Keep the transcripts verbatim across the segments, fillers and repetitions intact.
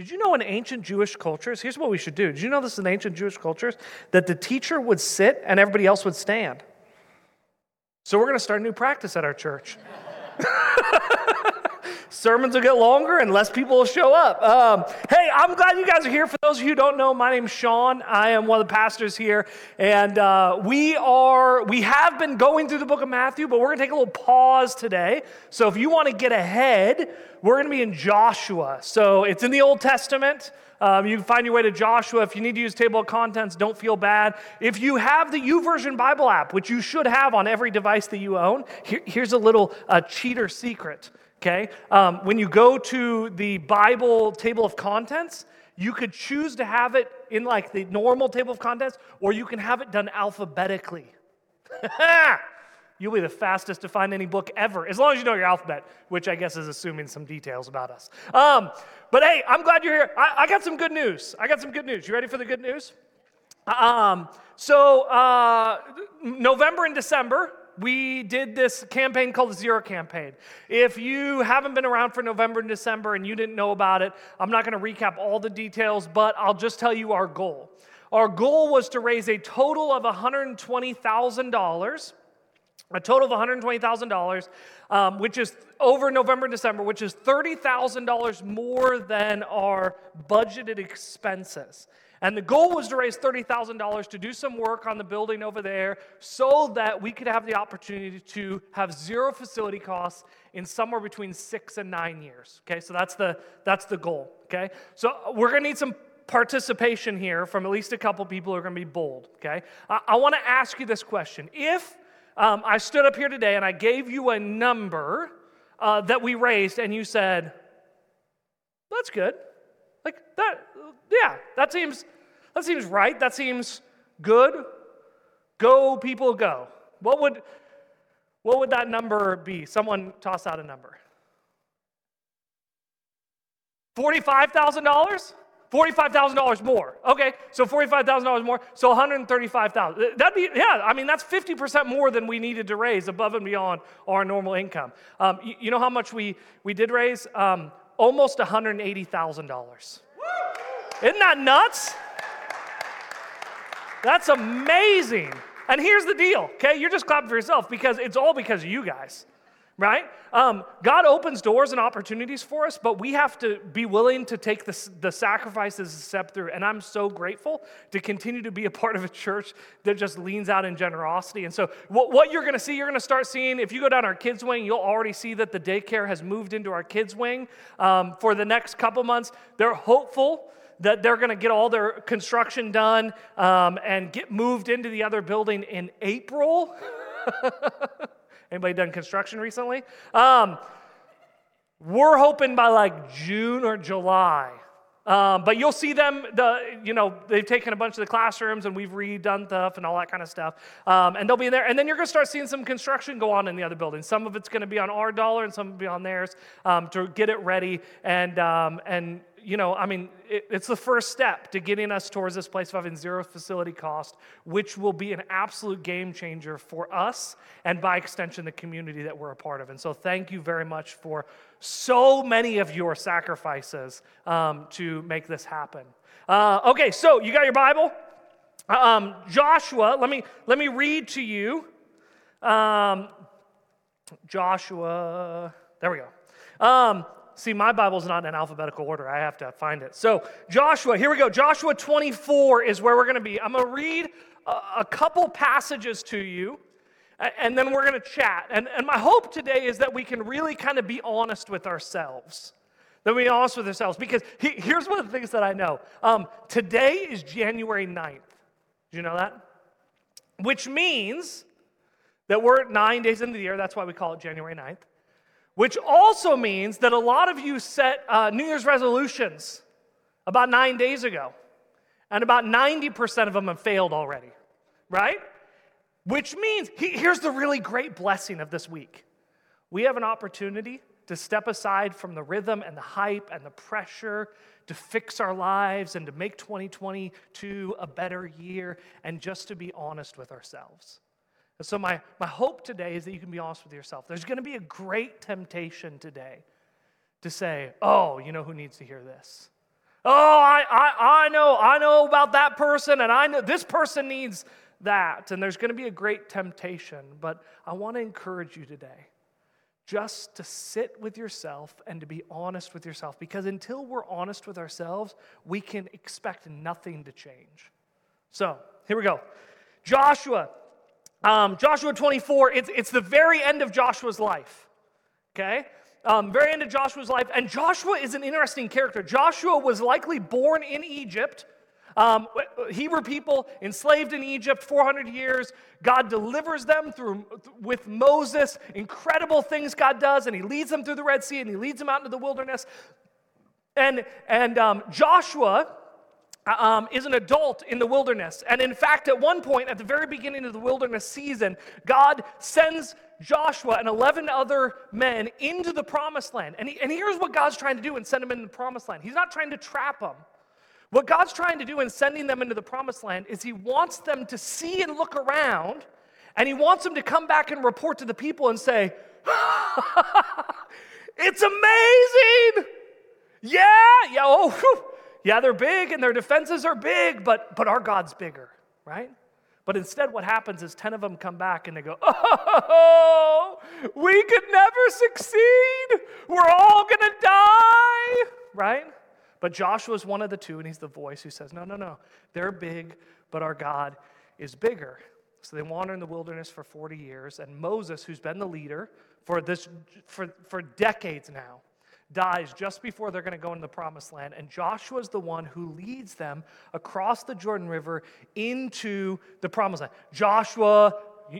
Did you know in ancient Jewish cultures, here's what we should do. Did you know this in ancient Jewish cultures? That the teacher would sit and everybody else would stand. So we're going to start a new practice at our church. Sermons will get longer and less people will show up. Um, hey, I'm glad you guys are here. For those of you who don't know, my name's Sean. I am one of the pastors here. And uh, we are we have been going through the book of Matthew, but we're going to take a little pause today. So if you want to get ahead, we're going to be in Joshua. So it's in the Old Testament. Um, you can find your way to Joshua. If you need to use table of contents, don't feel bad. If you have the YouVersion Bible app, which you should have on every device that you own, here, here's a little uh, cheater secret, okay? Um, when you go to the Bible table of contents, you could choose to have it in like the normal table of contents, or you can have it done alphabetically. You'll be the fastest to find any book ever, as long as you know your alphabet, which I guess is assuming some details about us. Um, but hey, I'm glad you're here. I, I got some good news. I got some good news. You ready for the good news? Um, so uh, November and December, we did this campaign called the Zero Campaign. If you haven't been around for November and December and you didn't know about it, I'm not going to recap all the details, but I'll just tell you our goal. Our goal was to raise a total of one hundred twenty thousand dollars. A total of one hundred twenty thousand dollars, um, which is over November and December, which is thirty thousand dollars more than our budgeted expenses. And the goal was to raise thirty thousand dollars to do some work on the building over there so that we could have the opportunity to have zero facility costs in somewhere between six and nine years. Okay, so that's the that's the goal. Okay, so we're going to need some participation here from at least a couple people who are going to be bold. Okay, I, I want to ask you this question. If Um, I stood up here today and I gave you a number uh, that we raised, and you said, "That's good. Like that, yeah. That seems, that seems right. That seems good. Go, people, go." What would, what would that number be? Someone toss out a number. Forty-five thousand dollars. forty-five thousand dollars more. Okay, so forty-five thousand dollars more, so one hundred thirty-five thousand dollars. That'd be, yeah, I mean, that's fifty percent more than we needed to raise above and beyond our normal income. Um, you, you know how much we, we did raise? Um, almost one hundred eighty thousand dollars. Isn't that nuts? That's amazing. And here's the deal, okay? You're just clapping for yourself because it's all because of you guys. Right? Um, God opens doors and opportunities for us, but we have to be willing to take the, the sacrifices to step through. And I'm so grateful to continue to be a part of a church that just leans out in generosity. And so what, what you're going to see, you're going to start seeing, if you go down our kids wing, you'll already see that the daycare has moved into our kids wing um, for the next couple months. They're hopeful that they're going to get all their construction done um, and get moved into the other building in April. Anybody done construction recently? Um, we're hoping by like June or July. Um, but you'll see them, the you know, they've taken a bunch of the classrooms and we've redone stuff and all that kind of stuff. Um, and they'll be in there. And then you're going to start seeing some construction go on in the other building. Some of it's going to be on our dollar and some will be on theirs um, to get it ready. And, um, and you know, I mean, it, it's the first step to getting us towards this place of having zero facility cost, which will be an absolute game changer for us and by extension the community that we're a part of. And so thank you very much for so many of your sacrifices um, to make this happen. Uh, okay, so you got your Bible? Um, Joshua, let me let me read to you. Um, Joshua, there we go. Um, See, my Bible's not in alphabetical order. I have to find it. So Joshua, here we go. Joshua twenty-four is where we're going to be. I'm going to read a, a couple passages to you, and then we're going to chat. And, and my hope today is that we can really kind of be honest with ourselves, that we be honest with ourselves. Because he, here's one of the things that I know. Um, today is January ninth. Do you know that? Which means that we're nine days into the year. That's why we call it January ninth. Which also means that a lot of you set uh, New Year's resolutions about nine days ago, and about ninety percent of them have failed already, right? Which means, he, here's the really great blessing of this week. We have an opportunity to step aside from the rhythm and the hype and the pressure to fix our lives and to make twenty twenty-two a better year and just to be honest with ourselves. So my, my hope today is that you can be honest with yourself. There's going to be a great temptation today to say, oh, you know who needs to hear this? Oh, I, I, I know, I know about that person, and I know this person needs that. And there's going to be a great temptation, but I want to encourage you today just to sit with yourself and to be honest with yourself, because until we're honest with ourselves, we can expect nothing to change. So here we go. Joshua, um, Joshua twenty-four, it's, it's the very end of Joshua's life, okay? Um, very end of Joshua's life, and Joshua is an interesting character. Joshua was likely born in Egypt, um, Hebrew people enslaved in Egypt four hundred years. God delivers them through with Moses. Incredible things God does, and he leads them through the Red Sea, and he leads them out into the wilderness. And, and um, Joshua Um, is an adult in the wilderness. And in fact, at one point, at the very beginning of the wilderness season, God sends Joshua and eleven other men into the promised land. And, he, and here's what God's trying to do in sending them into the promised land. He's not trying to trap them. What God's trying to do in sending them into the promised land is he wants them to see and look around, and he wants them to come back and report to the people and say, it's amazing! Yeah! Yeah, oh, whew. Yeah, they're big and their defenses are big, but but our God's bigger, right? But instead what happens is ten of them come back and they go, oh, we could never succeed. We're all going to die, right? But Joshua's one of the two, and he's the voice who says, no, no, no, they're big, but our God is bigger. So they wander in the wilderness for forty years, and Moses, who's been the leader for this for, for decades now, dies just before they're going to go into the promised land, and Joshua's the one who leads them across the Jordan River into the promised land. Joshua,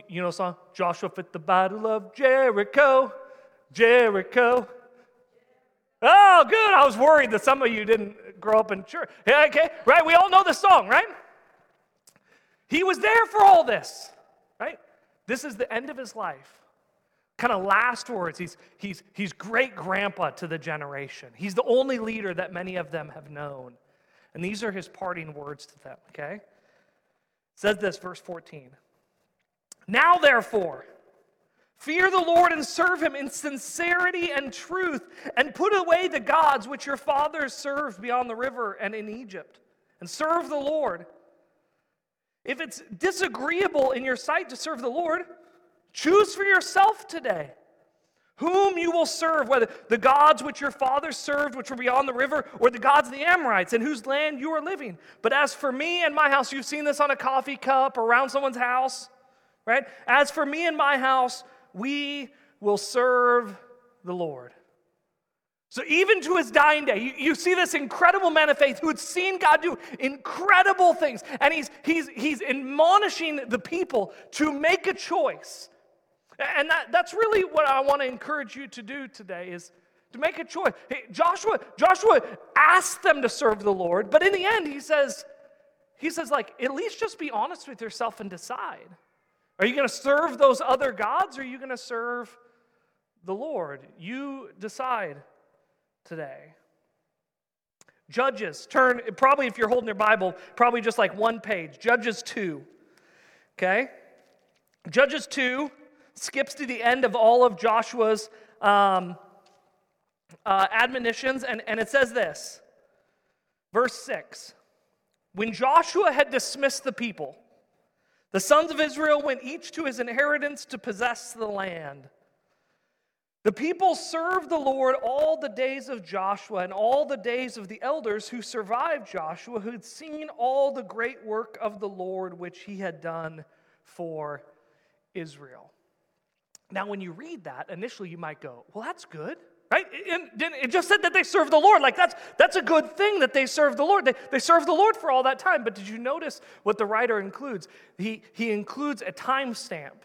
you know the song? Joshua fit the battle of Jericho, Jericho. Oh, good. I was worried that some of you didn't grow up in church. Yeah, okay, right? We all know the song, right? He was there for all this, right? This is the end of his life. Kind of last words, he's he's he's great grandpa to the generation. He's the only leader that many of them have known. And these are his parting words to them, okay? It says this, verse fourteen. Now therefore, fear the Lord and serve him in sincerity and truth, and put away the gods which your fathers served beyond the river and in Egypt, and serve the Lord. If it's disagreeable in your sight to serve the Lord, choose for yourself today whom you will serve, whether the gods which your fathers served, which were beyond the river, or the gods of the Amorites, in whose land you are living. But as for me and my house, you've seen this on a coffee cup or around someone's house, right? As for me and my house, we will serve the Lord. So even to his dying day, you, you see this incredible man of faith who had seen God do incredible things, and he's he's he's admonishing the people to make a choice. And that, that's really what I want to encourage you to do today, is to make a choice. Hey, Joshua, Joshua asked them to serve the Lord, but in the end, he says, he says, like, at least just be honest with yourself and decide. Are you going to serve those other gods, or are you going to serve the Lord? You decide today. Judges, turn, probably if you're holding your Bible, probably just like one page. Judges two, okay? Judges two skips to the end of all of Joshua's um, uh, admonitions, and, and it says this, verse six, when Joshua had dismissed the people, the sons of Israel went each to his inheritance to possess the land. The people served the Lord all the days of Joshua and all the days of the elders who survived Joshua, who had seen all the great work of the Lord which he had done for Israel. Now, when you read that, initially you might go, well, that's good, right? It, it, it just said that they served the Lord. Like, that's that's a good thing that they served the Lord. They, they served the Lord for all that time. But did you notice what the writer includes? He, he includes a timestamp.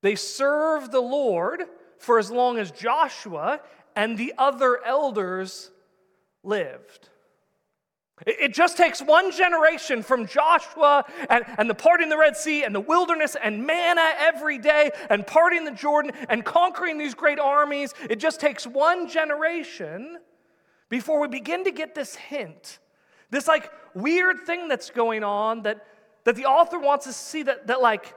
They served the Lord for as long as Joshua and the other elders lived. It just takes one generation from Joshua and, and the parting in the Red Sea and the wilderness and manna every day and parting the Jordan and conquering these great armies. It just takes one generation before we begin to get this hint, this like weird thing that's going on that, that the author wants us to see that, that like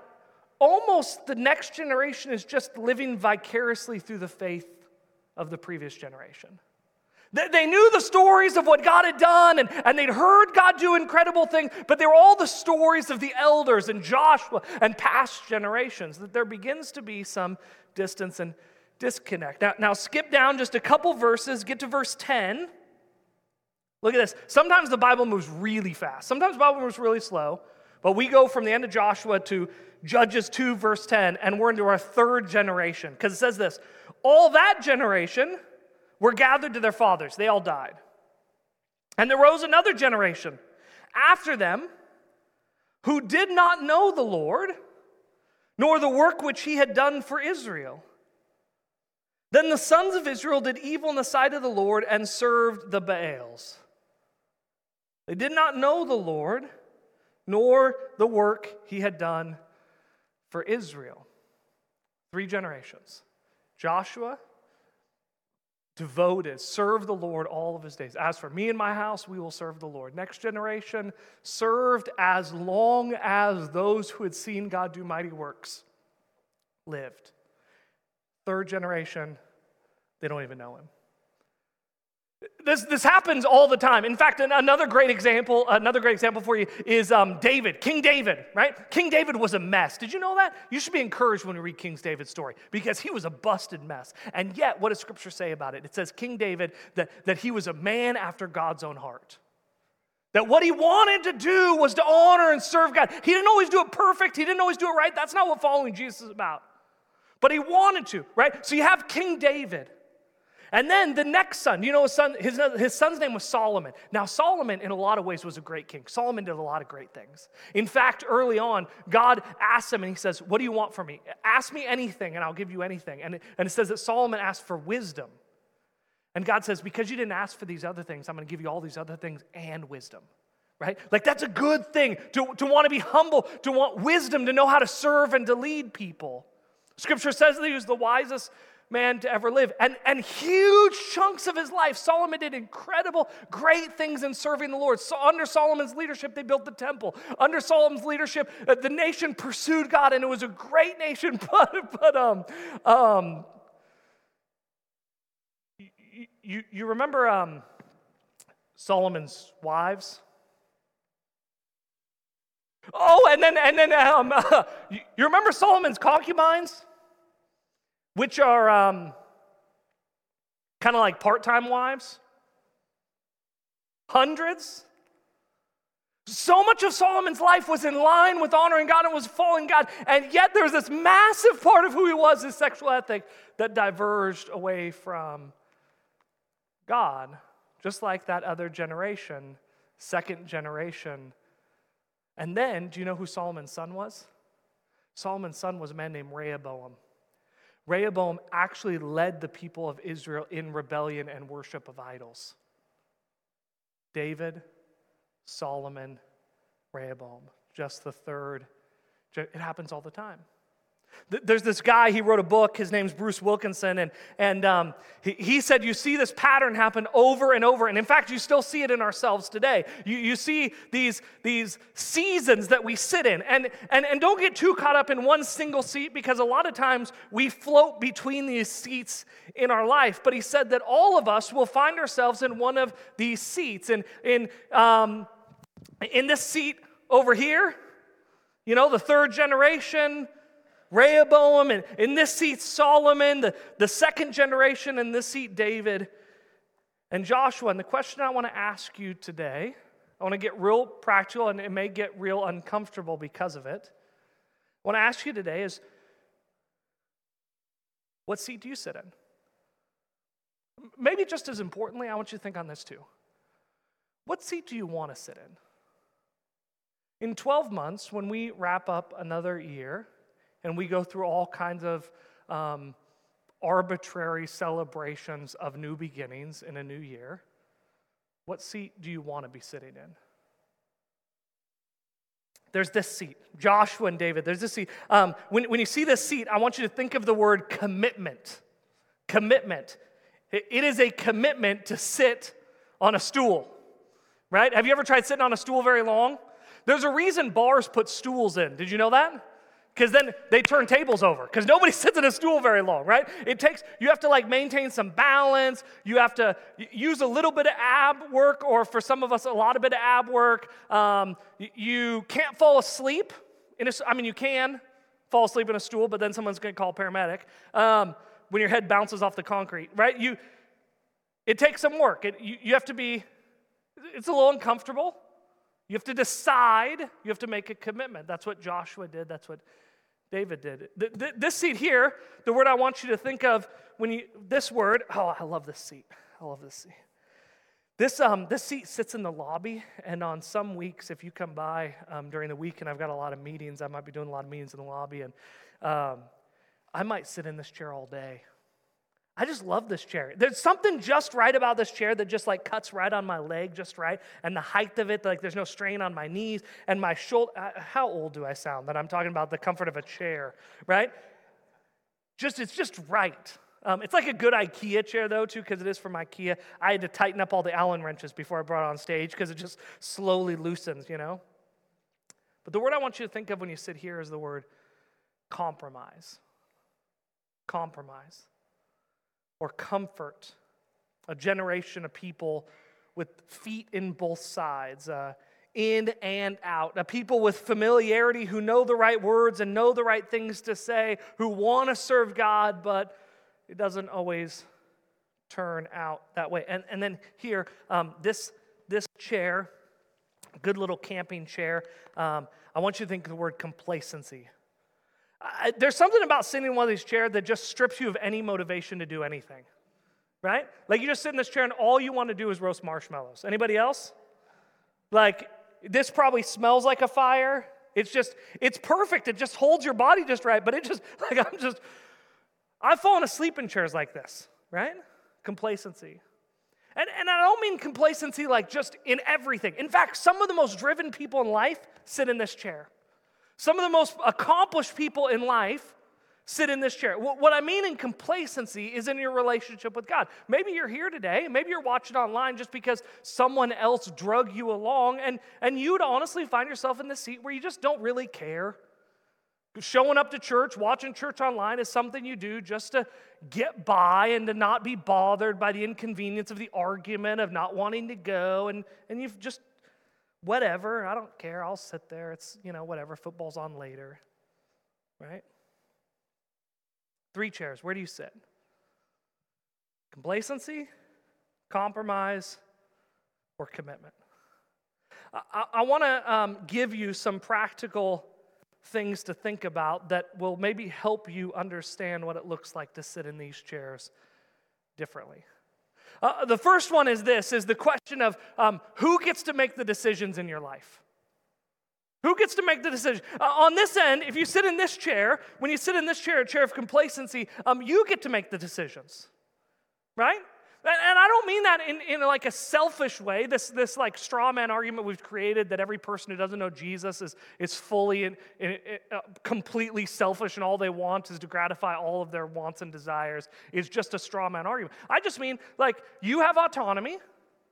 almost the next generation is just living vicariously through the faith of the previous generation. They knew the stories of what God had done, and, and they'd heard God do incredible things, but they were all the stories of the elders and Joshua and past generations, that there begins to be some distance and disconnect. Now, now skip down just a couple verses, get to verse ten. Look at this. Sometimes the Bible moves really fast. Sometimes the Bible moves really slow, but we go from the end of Joshua to Judges two, verse ten, and we're into our third generation, because it says this, all that generation were gathered to their fathers. They all died. And there rose another generation after them who did not know the Lord, nor the work which he had done for Israel. Then the sons of Israel did evil in the sight of the Lord and served the Baals. They did not know the Lord, nor the work he had done for Israel. Three generations. Joshua, devoted, serve the Lord all of his days. As for me and my house, we will serve the Lord. Next generation, served as long as those who had seen God do mighty works lived. Third generation, they don't even know him. This this happens all the time. In fact, another great example, another great example for you is um, David, King David, right? King David was a mess. Did you know that? You should be encouraged when you read King David's story, because he was a busted mess. And yet, what does Scripture say about it? It says King David, that, that he was a man after God's own heart. That what he wanted to do was to honor and serve God. He didn't always do it perfect. He didn't always do it right. That's not what following Jesus is about. But he wanted to, right? So you have King David. And then the next son, you know, his, son, his, his son's name was Solomon. Now, Solomon, in a lot of ways, was a great king. Solomon did a lot of great things. In fact, early on, God asked him, and he says, what do you want from me? Ask me anything, and I'll give you anything. And it, and it says that Solomon asked for wisdom. And God says, because you didn't ask for these other things, I'm going to give you all these other things and wisdom. Right? Like, that's a good thing, to, to want to be humble, to want wisdom, to know how to serve and to lead people. Scripture says that he was the wisest man to ever live. And, and huge chunks of his life, Solomon did incredible, great things in serving the Lord. So under Solomon's leadership, they built the temple. Under Solomon's leadership, the nation pursued God, and it was a great nation. But, but um, um, you, you, you remember um, Solomon's wives? Oh, and then and then um, uh, you, you remember Solomon's concubines? Which are um, kind of like part-time wives. Hundreds. So much of Solomon's life was in line with honoring God and was following God, and yet there's this massive part of who he was, his sexual ethic, that diverged away from God, just like that other generation, second generation. And then, do you know who Solomon's son was? Solomon's son was a man named Rehoboam. Rehoboam actually led the people of Israel in rebellion and worship of idols. David, Solomon, Rehoboam, just the third. It happens all the time. There's this guy, he wrote a book, his name's Bruce Wilkinson, and, and um, he, he said you see this pattern happen over and over, and in fact, you still see it in ourselves today. You you see these, these seasons that we sit in, and, and, and don't get too caught up in one single seat, because a lot of times we float between these seats in our life, but he said that all of us will find ourselves in one of these seats, and in, um, in this seat over here, you know, the third generation, Rehoboam, and in this seat, Solomon, the, the second generation, in this seat, David and Joshua. And the question I want to ask you today, I want to get real practical, and it may get real uncomfortable because of it. I want to ask you today is, what seat do you sit in? Maybe just as importantly, I want you to think on this too. What seat do you want to sit in? In twelve months, when we wrap up another year, and we go through all kinds of um, arbitrary celebrations of new beginnings in a new year, what seat do you want to be sitting in? There's this seat, Joshua and David. There's this seat. Um, when, when you see this seat, I want you to think of the word commitment. Commitment. It, it is a commitment to sit on a stool, right? Have you ever tried sitting on a stool very long? There's a reason bars put stools in. Did you know that? because then they turn tables over, because nobody sits at a stool very long, right? It takes, you have to like maintain some balance, you have to use a little bit of ab work, or for some of us, a lot of bit of ab work. Um, you can't fall asleep, in a, I mean, you can fall asleep in a stool, but then someone's gonna call paramedic um, when your head bounces off the concrete, right? You, it takes some work, it, you, you have to be, it's a little uncomfortable. You have to decide, you have to make a commitment. That's what Joshua did, that's what David did. Th- th- this seat here, the word I want you to think of when you, this word, oh, I love this seat, I love this seat. This, um, this seat sits in the lobby, and on some weeks, if you come by um, during the week, and I've got a lot of meetings, I might be doing a lot of meetings in the lobby, and um, I might sit in this chair all day. I just love this chair. There's something just right about this chair that just like cuts right on my leg just right, and the height of it, like there's no strain on my knees and my shoulder. How old do I sound that I'm talking about the comfort of a chair, right? Just it's just right. Um, it's like a good IKEA chair though too, because it is from IKEA. I had to tighten up all the Allen wrenches before I brought it on stage because it just slowly loosens, you know? But the word I want you to think of when you sit here is the word compromise. Compromise. Or comfort, a generation of people with feet in both sides, uh, in and out, a people with familiarity who know the right words and know the right things to say, who want to serve God, but it doesn't always turn out that way. And and then here, um, this this chair, good little camping chair, um, I want you to think of the word complacency. I, there's something about sitting in one of these chairs that just strips you of any motivation to do anything, right? Like you just sit in this chair and all you want to do is roast marshmallows. Anybody else? Like this probably smells like a fire. It's just, it's perfect. It just holds your body just right, but it just, like I'm just, I've fallen asleep in chairs like this, right? Complacency. And, and I don't mean complacency like just in everything. In fact, some of the most driven people in life sit in this chair. Some of the most accomplished people in life sit in this chair. What I mean in complacency is in your relationship with God. Maybe you're here today, maybe you're watching online just because someone else drug you along, and, and you'd honestly find yourself in the seat where you just don't really care. Showing up to church, watching church online is something you do just to get by and to not be bothered by the inconvenience of the argument of not wanting to go, and, and you've just whatever, I don't care, I'll sit there, it's, you know, whatever, football's on later, right? Three chairs, where do you sit? Complacency, compromise, or commitment. I, I, I want to um, give you some practical things to think about that will maybe help you understand what it looks like to sit in these chairs differently. Uh, the first one is this, is the question of um, who gets to make the decisions in your life? Who gets to make the decision? Uh, on this end, if you sit in this chair, when you sit in this chair, a chair of complacency, um, you get to make the decisions, right? And, and I don't mean that in, in like a selfish way, this this like straw man argument we've created that every person who doesn't know Jesus is, is fully and uh, completely selfish and all they want is to gratify all of their wants and desires is just a straw man argument. I just mean like you have autonomy,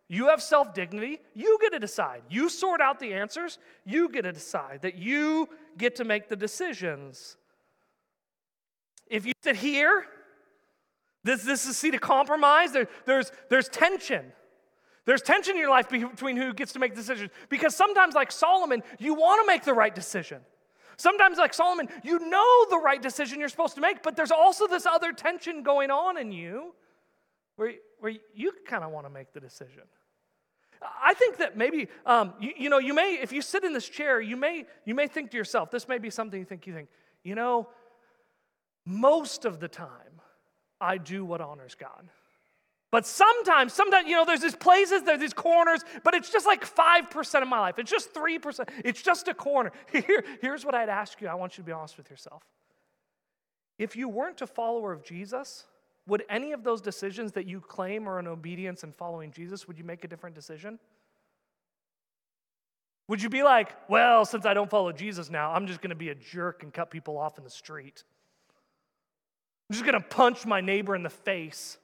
you have self-dignity, you get to decide. You sort out the answers, you get to decide that you get to make the decisions. If you sit here, This, this is a seat of compromise. There, there's, there's tension. There's tension in your life between who gets to make decisions. Because sometimes, like Solomon, you want to make the right decision. Sometimes, like Solomon, you know the right decision you're supposed to make, but there's also this other tension going on in you where, where you kind of want to make the decision. I think that maybe, um, you, you know, you may, if you sit in this chair, you may, you may think to yourself, this may be something you think, you think, you know, most of the time, I do what honors God. But sometimes, sometimes, you know, there's these places, there's these corners, but it's just like five percent of my life. It's just three percent. It's just a corner. Here, here's what I'd ask you. I want you to be honest with yourself. If you weren't a follower of Jesus, would any of those decisions that you claim are in obedience and following Jesus, would you make a different decision? Would you be like, well, since I don't follow Jesus now, I'm just going to be a jerk and cut people off in the street? I'm just going to punch my neighbor in the face.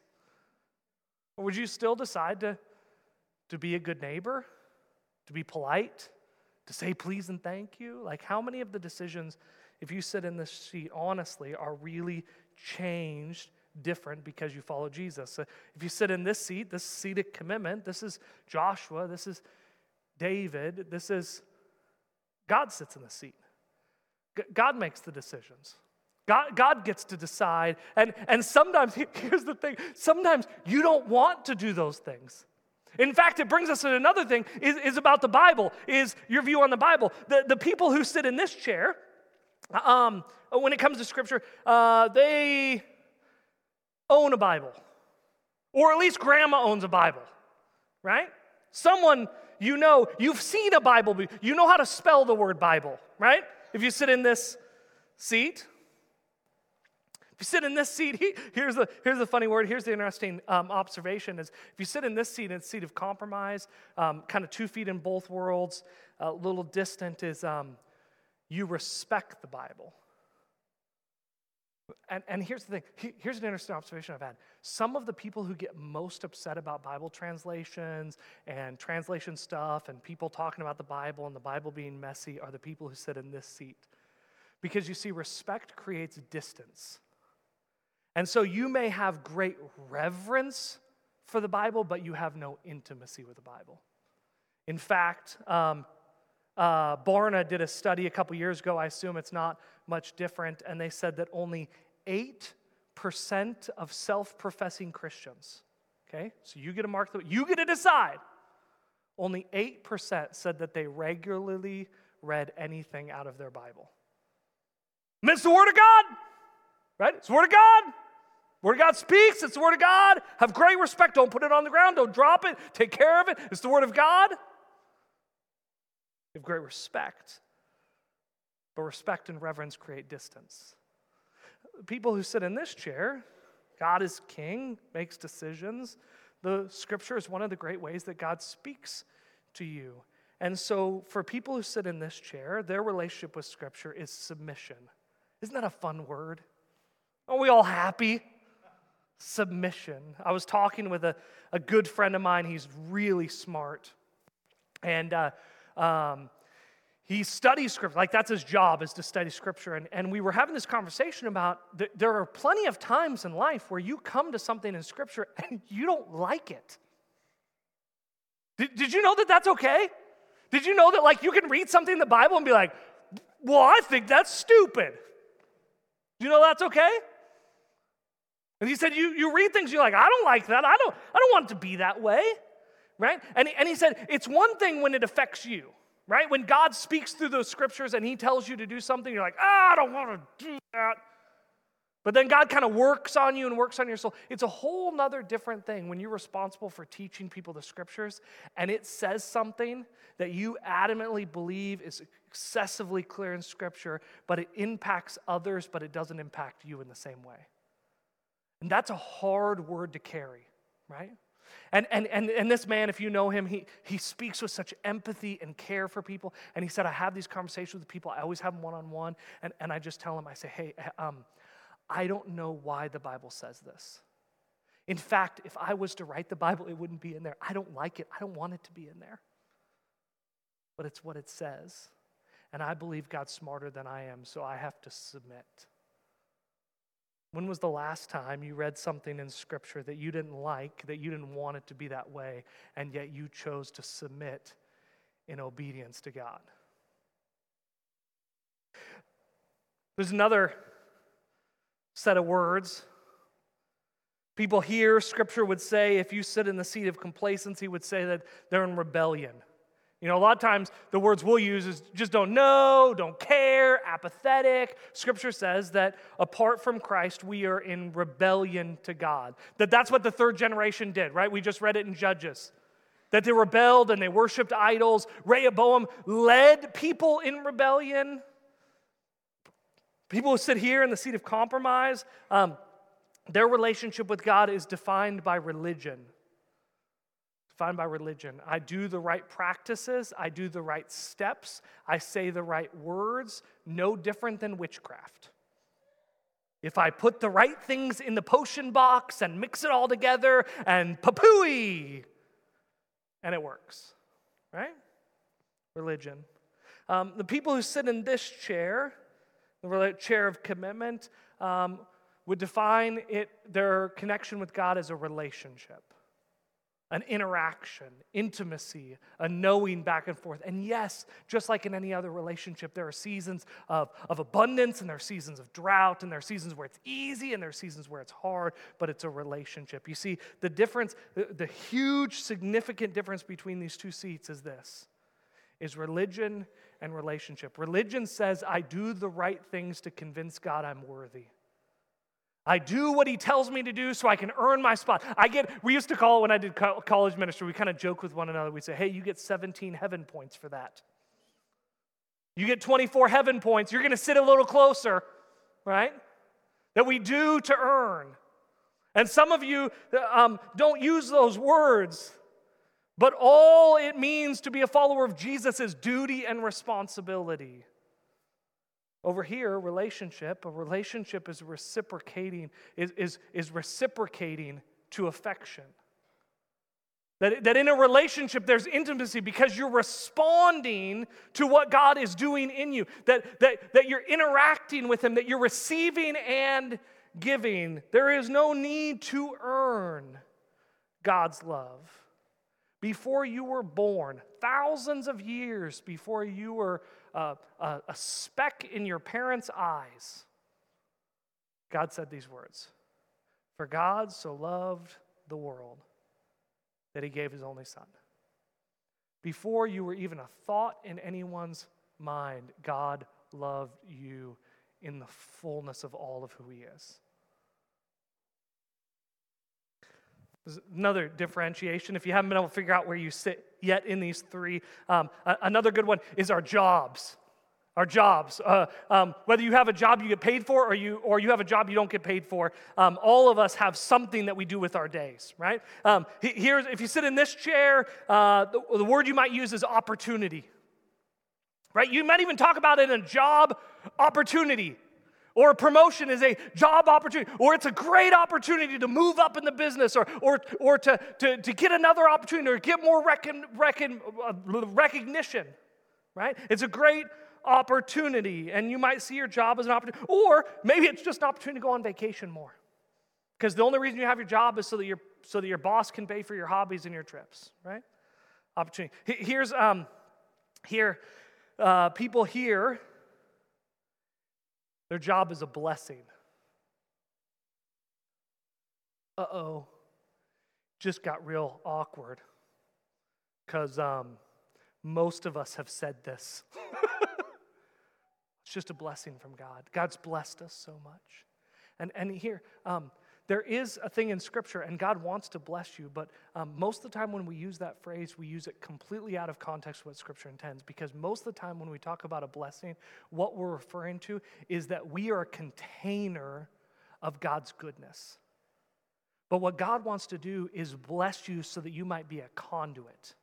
Or would you still decide to, to be a good neighbor, to be polite, to say please and thank you? Like how many of the decisions if you sit in this seat honestly, are really changed, different because you follow Jesus. So if you sit in this seat, this seated commitment, this is Joshua, this is David, this is God sits in the seat. G- God makes the decisions. God, God gets to decide. And, and sometimes, here's the thing, sometimes you don't want to do those things. In fact, it brings us to another thing, is, is about the Bible, is your view on the Bible. The, the people who sit in this chair, um, when it comes to Scripture, uh, they own a Bible. Or at least grandma owns a Bible, right? Someone, you know, you've seen a Bible, you know how to spell the word Bible, right? If you sit in this seat... If you sit in this seat, he, here's the here's the funny word, here's the interesting um, observation is, if you sit in this seat, it's a seat of compromise, um, kind of two feet in both worlds, a little distant, is um, you respect the Bible. And and here's the thing, he, here's an interesting observation I've had. Some of the people who get most upset about Bible translations and translation stuff and people talking about the Bible and the Bible being messy are the people who sit in this seat. Because you see, respect creates distance. And so you may have great reverence for the Bible, but you have no intimacy with the Bible. In fact, um, uh, Barna did a study a couple years ago, I assume it's not much different, and they said that only eight percent of self-professing Christians, okay, so you get to mark the, you get to decide, only eight percent said that they regularly read anything out of their Bible. And it's the Word of God, right? It's the Word of God. Word of God speaks, it's the Word of God. Have great respect, don't put it on the ground, don't drop it, take care of it. It's the Word of God. Have great respect. But respect and reverence create distance. People who sit in this chair, God is king, makes decisions. The Scripture is one of the great ways that God speaks to you. And so for people who sit in this chair, their relationship with Scripture is submission. Isn't that a fun word? Aren't we all happy? Submission. I was talking with a, a good friend of mine. He's really smart. And uh, um, he studies Scripture. Like, that's his job, is to study Scripture. And, and we were having this conversation about th- there are plenty of times in life where you come to something in Scripture and you don't like it. Did, did you know that that's okay? Did you know that, like, you can read something in the Bible and be like, well, I think that's stupid. Do you know that's okay? And he said, you, you read things, you're like, I don't like that. I don't, I don't want it to be that way, right? And he, and he said, it's one thing when it affects you, right? When God speaks through those Scriptures and he tells you to do something, you're like, ah, I don't want to do that. But then God kind of works on you and works on your soul. It's a whole nother different thing when you're responsible for teaching people the Scriptures and it says something that you adamantly believe is excessively clear in Scripture, but it impacts others, but it doesn't impact you in the same way. And that's a hard word to carry, right? And and and, and this man, if you know him, he, he speaks with such empathy and care for people. And he said, I have these conversations with people. I always have them one-on-one. And, and I just tell them, I say, hey, um... I don't know why the Bible says this. In fact, if I was to write the Bible, it wouldn't be in there. I don't like it. I don't want it to be in there. But it's what it says. And I believe God's smarter than I am, so I have to submit. When was the last time you read something in Scripture that you didn't like, that you didn't want it to be that way, and yet you chose to submit in obedience to God? There's another set of words. People here, Scripture would say, if you sit in the seat of complacency, would say that they're in rebellion. You know, a lot of times the words we'll use is just don't know, don't care, apathetic. Scripture says that apart from Christ, we are in rebellion to God. That that's what the third generation did, right? We just read it in Judges. That they rebelled and they worshiped idols. Rehoboam led people in rebellion. People who sit here in the seat of compromise, um, their relationship with God is defined by religion. Defined by religion. I do the right practices. I do the right steps. I say the right words. No different than witchcraft. If I put the right things in the potion box and mix it all together and papooey, and it works, right? Religion. Um, the people who sit in this chair... The chair of commitment um, would define it their connection with God as a relationship, an interaction, intimacy, a knowing back and forth. And yes, just like in any other relationship, there are seasons of, of abundance, and there are seasons of drought, and there are seasons where it's easy, and there are seasons where it's hard, but it's a relationship. You see, the difference, the, the huge significant difference between these two seats is this, is religion and relationship. Religion says, I do the right things to convince God I'm worthy. I do what he tells me to do so I can earn my spot. I get, we used to call it when I did co- college ministry, we kind of joke with one another. We'd say, hey, you get seventeen heaven points for that. You get twenty-four heaven points. You're going to sit a little closer, right? That we do to earn. And some of you um, don't use those words, but all it means to be a follower of Jesus is duty and responsibility. Over here, relationship, a relationship is reciprocating, is, is, is reciprocating to affection. That, that in a relationship there's intimacy because you're responding to what God is doing in you. That, that, that you're interacting with him, that you're receiving and giving. There is no need to earn God's love. Before you were born, thousands of years before you were Uh, a, a speck in your parents' eyes, God said these words, "For God so loved the world that he gave his only son." Before you were even a thought in anyone's mind, God loved you in the fullness of all of who he is. There's another differentiation. If you haven't been able to figure out where you sit yet in these three, um, another good one is our jobs. Our jobs. Uh, um, whether you have a job you get paid for, or you or you have a job you don't get paid for, um, all of us have something that we do with our days, right? Um, here's if you sit in this chair, uh, the, the word you might use is opportunity, right? You might even talk about it in a job opportunity. Or a promotion is a job opportunity, or it's a great opportunity to move up in the business, or or or to to, to get another opportunity, or get more recon, recon, recognition, right? It's a great opportunity, and you might see your job as an opportunity, or maybe it's just an opportunity to go on vacation more, because the only reason you have your job is so that your so that your boss can pay for your hobbies and your trips, right? Opportunity. Here's um, here, uh, people here. Their job is a blessing. Uh-oh, just got real awkward because um, most of us have said this. It's just a blessing from God. God's blessed us so much. And and here, um, there is a thing in Scripture, and God wants to bless you, but um, most of the time when we use that phrase, we use it completely out of context of what Scripture intends, because most of the time when we talk about a blessing, what we're referring to is that we are a container of God's goodness. But what God wants to do is bless you so that you might be a conduit.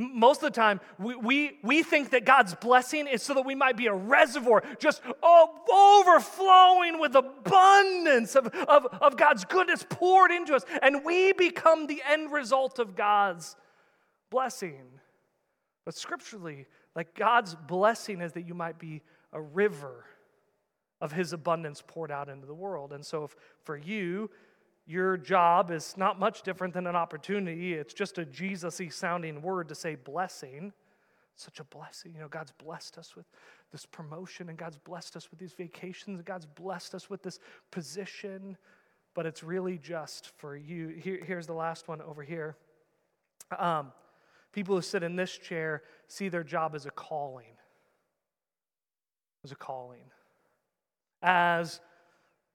Most of the time, we, we we think that God's blessing is so that we might be a reservoir, just oh, overflowing with abundance of, of, of God's goodness poured into us, and we become the end result of God's blessing. But scripturally, like God's blessing is that you might be a river of his abundance poured out into the world. And so if for you, your job is not much different than an opportunity. It's just a Jesus-y sounding word to say blessing. Such a blessing. You know, God's blessed us with this promotion, and God's blessed us with these vacations, and God's blessed us with this position, but it's really just for you. Here, here's the last one over here. Um, people who sit in this chair see their job as a calling. As a calling. As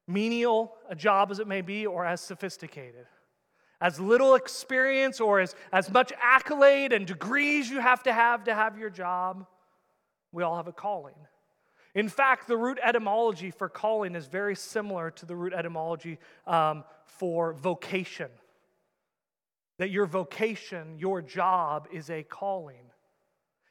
menial a job as it may be, or as sophisticated. As little experience or as, as much accolade and degrees you have to have to have your job, we all have a calling. In fact, the root etymology for calling is very similar to the root etymology um, for vocation. That your vocation, your job, is a calling.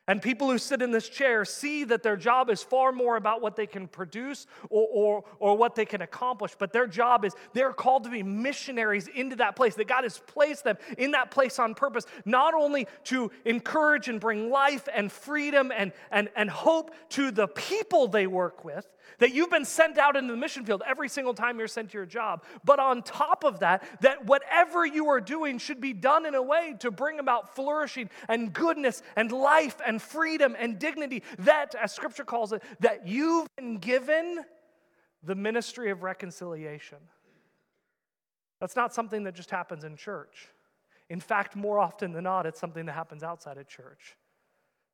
And people who sit in this chair see that their job is far more about what they can produce or, or, or what they can accomplish. But their job is, they're called to be missionaries into that place, that God has placed them in that place on purpose, not only to encourage and bring life and freedom and, and, and hope to the people they work with, that you've been sent out into the mission field every single time you're sent to your job. But on top of that, that whatever you are doing should be done in a way to bring about flourishing and goodness and life and freedom and dignity, that, as Scripture calls it, that you've been given the ministry of reconciliation. That's not something that just happens in church. In fact, more often than not, it's something that happens outside of church.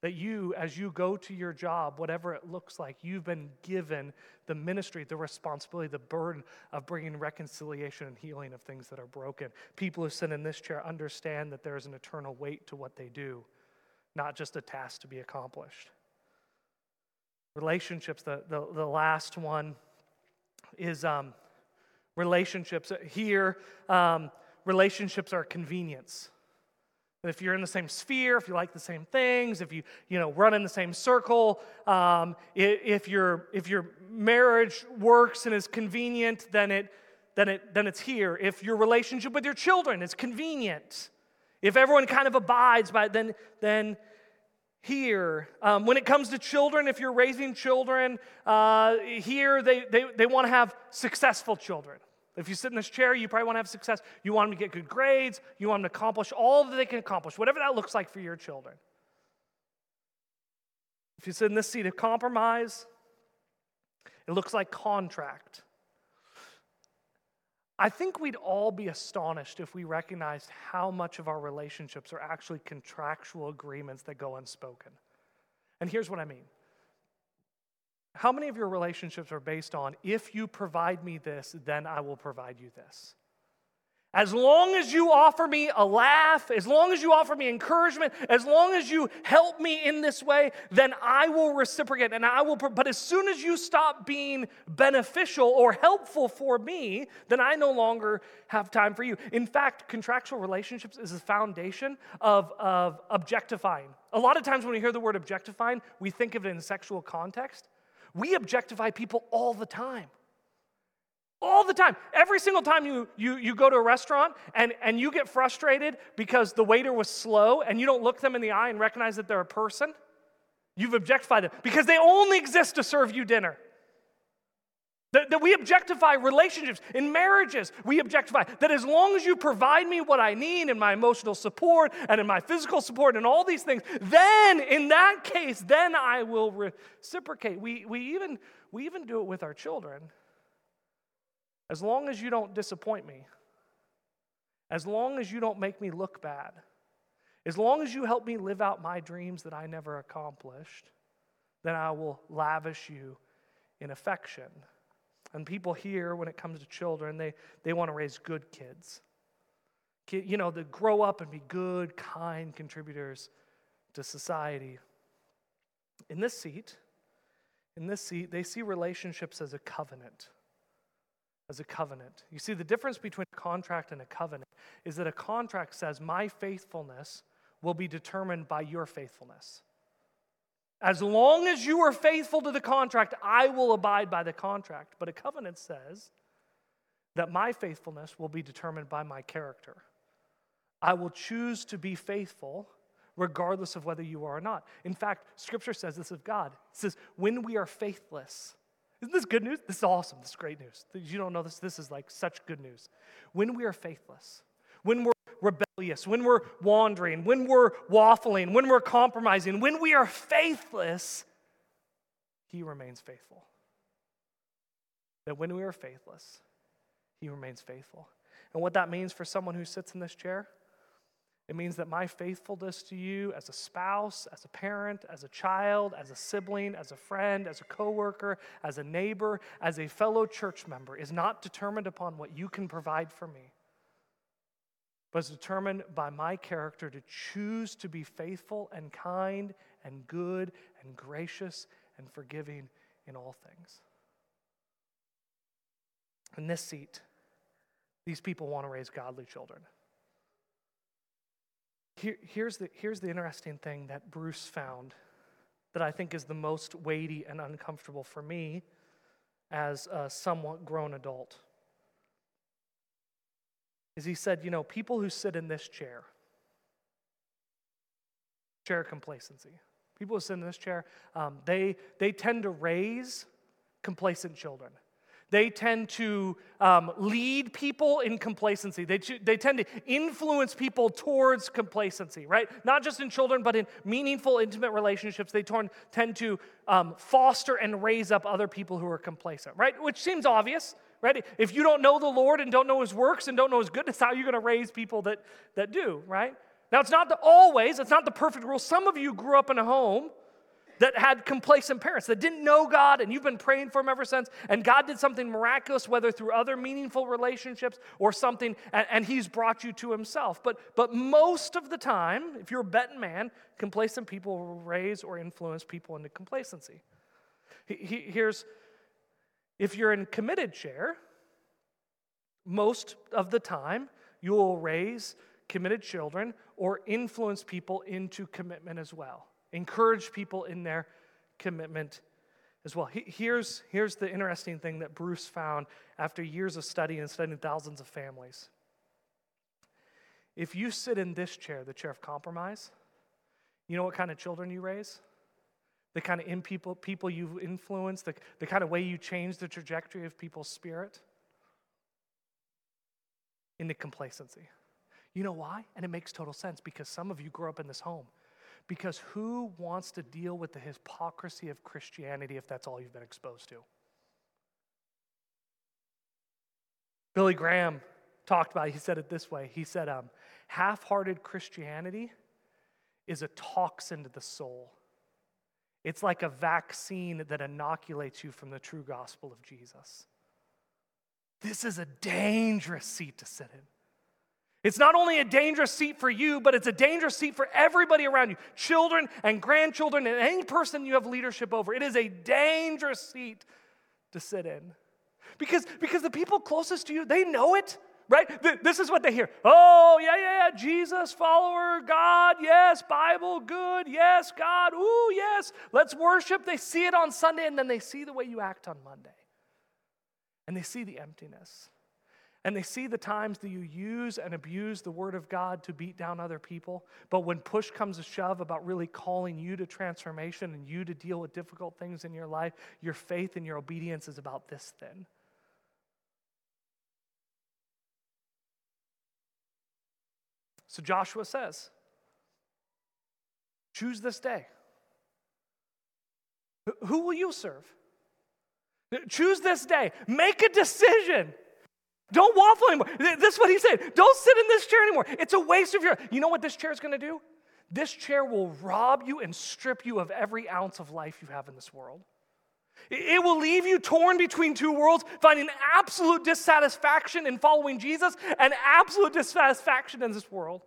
That you, as you go to your job, whatever it looks like, you've been given the ministry, the responsibility, the burden of bringing reconciliation and healing of things that are broken. People who sit in this chair understand that there is an eternal weight to what they do, not just a task to be accomplished. Relationships, the, the, the last one is um, relationships. Here, um, relationships are convenience. And if you're in the same sphere, if you like the same things, if you you know run in the same circle, um, if your if your marriage works and is convenient, then it then it then it's here. If your relationship with your children is convenient, if everyone kind of abides by it, then then here. Um, when it comes to children, if you're raising children, uh, here they they they want to have successful children. If you sit in this chair, you probably want to have success. You want them to get good grades. You want them to accomplish all that they can accomplish, whatever that looks like for your children. If you sit in this seat of compromise, it looks like contract. I think we'd all be astonished if we recognized how much of our relationships are actually contractual agreements that go unspoken. And here's what I mean. How many of your relationships are based on, if you provide me this, then I will provide you this? As long as you offer me a laugh, as long as you offer me encouragement, as long as you help me in this way, then I will reciprocate and I will, pro- but as soon as you stop being beneficial or helpful for me, then I no longer have time for you. In fact, contractual relationships is the foundation of, of objectifying. A lot of times when we hear the word objectifying, we think of it in a sexual context. We objectify people all the time. All the time. Every single time you you you go to a restaurant and, and you get frustrated because the waiter was slow and you don't look them in the eye and recognize that they're a person, you've objectified them because they only exist to serve you dinner. That, that we objectify relationships. In marriages, we objectify. That as long as you provide me what I need in my emotional support and in my physical support and all these things, then in that case, then I will reciprocate. We, we, even, we even do it with our children. As long as you don't disappoint me, as long as you don't make me look bad, as long as you help me live out my dreams that I never accomplished, then I will lavish you in affection. And people here, when it comes to children, they, they want to raise good kids. Kid, you know, they grow up and be good, kind contributors to society. In this seat, in this seat, they see relationships as a covenant. As a covenant. You see, the difference between a contract and a covenant is that a contract says, my faithfulness will be determined by your faithfulness. As long as you are faithful to the contract, I will abide by the contract. But a covenant says that my faithfulness will be determined by my character. I will choose to be faithful regardless of whether you are or not. In fact, Scripture says this of God. It says, when we are faithless, isn't this good news? This is awesome. This is great news. You don't know this. This is like such good news. When we are faithless, when we're rebellious, when we're wandering, when we're waffling, when we're compromising, when we are faithless, he remains faithful. That when we are faithless, he remains faithful. And what that means for someone who sits in this chair, it means that my faithfulness to you as a spouse, as a parent, as a child, as a sibling, as a friend, as a coworker, as a neighbor, as a fellow church member is not determined upon what you can provide for me, but it's determined by my character to choose to be faithful and kind and good and gracious and forgiving in all things. In this seat, these people want to raise godly children. Here, here's the here's the interesting thing that Bruce found that I think is the most weighty and uncomfortable for me as a somewhat grown adult. Is he said, you know, people who sit in this chair, chair complacency. People who sit in this chair, um, they they tend to raise complacent children. They tend to um, lead people in complacency. They they tend to influence people towards complacency, right? Not just in children, but in meaningful, intimate relationships. They torn, tend to um, foster and raise up other people who are complacent, right? Which seems obvious, right? If you don't know the Lord and don't know His works and don't know His goodness, how are you going to raise people that that do, right? Now, it's not the always, it's not the perfect rule. Some of you grew up in a home that had complacent parents, that didn't know God, and you've been praying for Him ever since, and God did something miraculous, whether through other meaningful relationships or something, and, and He's brought you to Himself. But but most of the time, if you're a betting man, complacent people will raise or influence people into complacency. He, he, here's, if you're in committed chair, most of the time, you will raise committed children or influence people into commitment as well. Encourage people in their commitment as well. Here's, here's the interesting thing that Bruce found after years of study and studying thousands of families. If you sit in this chair, the chair of compromise, you know what kind of children you raise? The kind of in people, people you influence, the, the kind of way you change the trajectory of people's spirit into complacency. You know why? And it makes total sense, because some of you grew up in this home. Because who wants to deal with the hypocrisy of Christianity if that's all you've been exposed to? Billy Graham talked about it. He said it this way. He said, um, half-hearted Christianity is a toxin to the soul. It's like a vaccine that inoculates you from the true gospel of Jesus. This is a dangerous seat to sit in. It's not only a dangerous seat for you, but it's a dangerous seat for everybody around you, children and grandchildren and any person you have leadership over. It is a dangerous seat to sit in. Because, because the people closest to you, they know it, right? This is what they hear. Oh, yeah, yeah, yeah, Jesus, follower, God, yes, Bible, good, yes, God, ooh, yes, let's worship. They see it on Sunday, and then they see the way you act on Monday. And they see the emptiness. And they see the times that you use and abuse the word of God to beat down other people. But when push comes to shove about really calling you to transformation and you to deal with difficult things in your life, your faith and your obedience is about this thin. So Joshua says, choose this day. Who will you serve? Choose this day. Make a decision. Don't waffle anymore. This is what he said. Don't sit in this chair anymore. It's a waste of your... You know what this chair is going to do? This chair will rob you and strip you of every ounce of life you have in this world. It will leave you torn between two worlds, finding absolute dissatisfaction in following Jesus and absolute dissatisfaction in this world.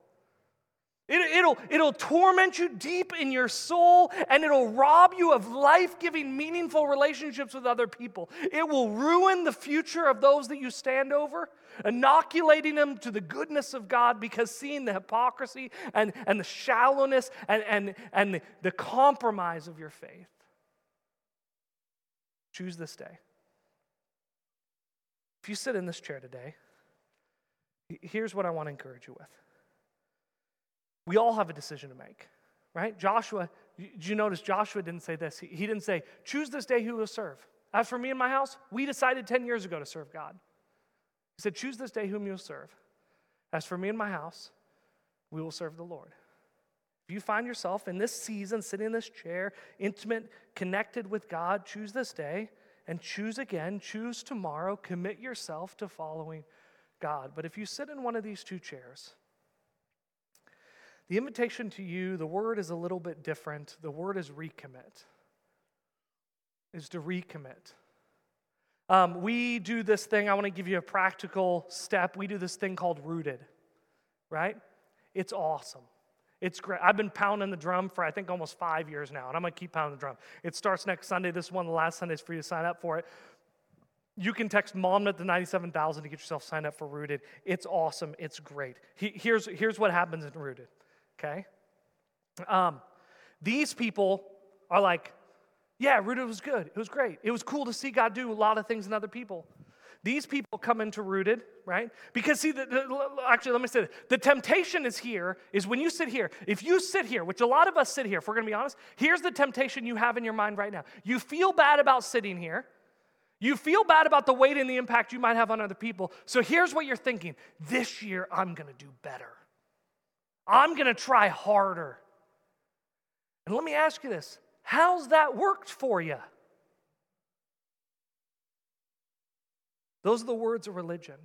It, it'll, it'll torment you deep in your soul, and it'll rob you of life-giving, meaningful relationships with other people. It will ruin the future of those that you stand over, inoculating them to the goodness of God, because seeing the hypocrisy and, and the shallowness and, and, and the, the compromise of your faith. Choose this day. If you sit in this chair today, here's what I want to encourage you with. We all have a decision to make, right? Joshua, did you notice Joshua didn't say this? He, he didn't say, choose this day who will serve. As for me and my house, we decided ten years ago to serve God. He said, choose this day whom you'll serve. As for me and my house, we will serve the Lord. If you find yourself in this season, sitting in this chair, intimate, connected with God, choose this day and choose again, choose tomorrow, commit yourself to following God. But if you sit in one of these two chairs, the invitation to you, the word is a little bit different. The word is recommit, is to recommit. Um, we do this thing, I want to give you a practical step. We do this thing called Rooted, right? It's awesome. It's great. I've been pounding the drum for, I think, almost five years now, and I'm going to keep pounding the drum. It starts next Sunday. This one, the last Sunday, is free to sign up for it. You can text mom at the ninety-seven thousand to get yourself signed up for Rooted. It's awesome. It's great. He, here's, here's what happens in Rooted. okay? Um, these people are like, yeah, Rooted was good. It was great. It was cool to see God do a lot of things in other people. These people come into Rooted, right? Because see, the, the, actually, let me say this. The temptation is here, is when you sit here, if you sit here, which a lot of us sit here, if we're going to be honest, here's the temptation you have in your mind right now. You feel bad about sitting here. You feel bad about the weight and the impact you might have on other people. So here's what you're thinking. This year, I'm going to do better. I'm going to try harder. And let me ask you this. How's that worked for you? Those are the words of religion.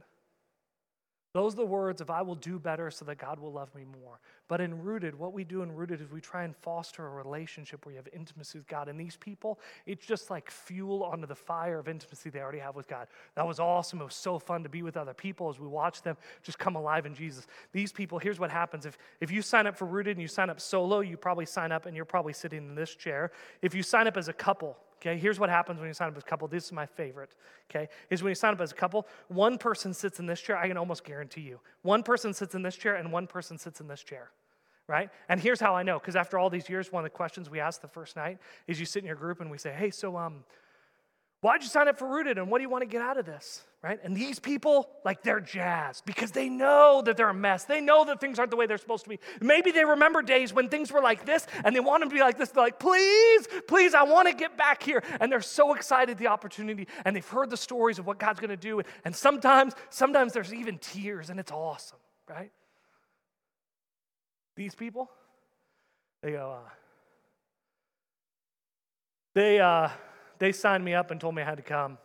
Those are the words of I will do better so that God will love me more. But in Rooted, what we do in Rooted is we try and foster a relationship where you have intimacy with God. And these people, it's just like fuel onto the fire of intimacy they already have with God. That was awesome. It was so fun to be with other people as we watch them just come alive in Jesus. These people, here's what happens. If, if you sign up for Rooted and you sign up solo, you probably sign up and you're probably sitting in this chair. If you sign up as a couple, okay, here's what happens when you sign up as a couple. This is my favorite, okay, is when you sign up as a couple, one person sits in this chair. I can almost guarantee you. One person sits in this chair and one person sits in this chair, right? And here's how I know, because after all these years, one of the questions we ask the first night is you sit in your group and we say, hey, so um, why'd you sign up for Rooted and what do you want to get out of this, right? And these people, like they're jazzed because they know that they're a mess. They know that things aren't the way they're supposed to be. Maybe they remember days when things were like this and they want them to be like this. They're like, please, please, I want to get back here. And they're so excited the opportunity and they've heard the stories of what God's going to do. And sometimes, sometimes there's even tears and it's awesome, right? These people, they go, uh, they, uh, they signed me up and told me I had to come.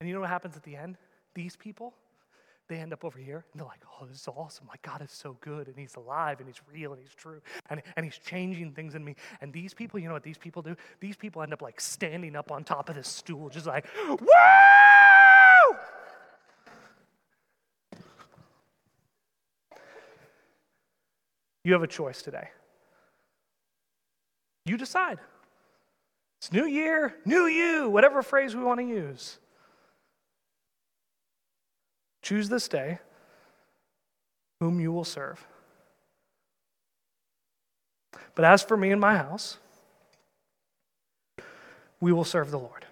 And you know what happens at the end? These people, they end up over here, and they're like, oh, this is awesome. Like, God is so good, and he's alive, and he's real, and he's true, and, and he's changing things in me. And these people, you know what these people do? These people end up, like, standing up on top of this stool, just like, woo! You have a choice today. You decide. It's new year, new you, whatever phrase we want to use. Choose this day whom you will serve. But as for me and my house, we will serve the Lord.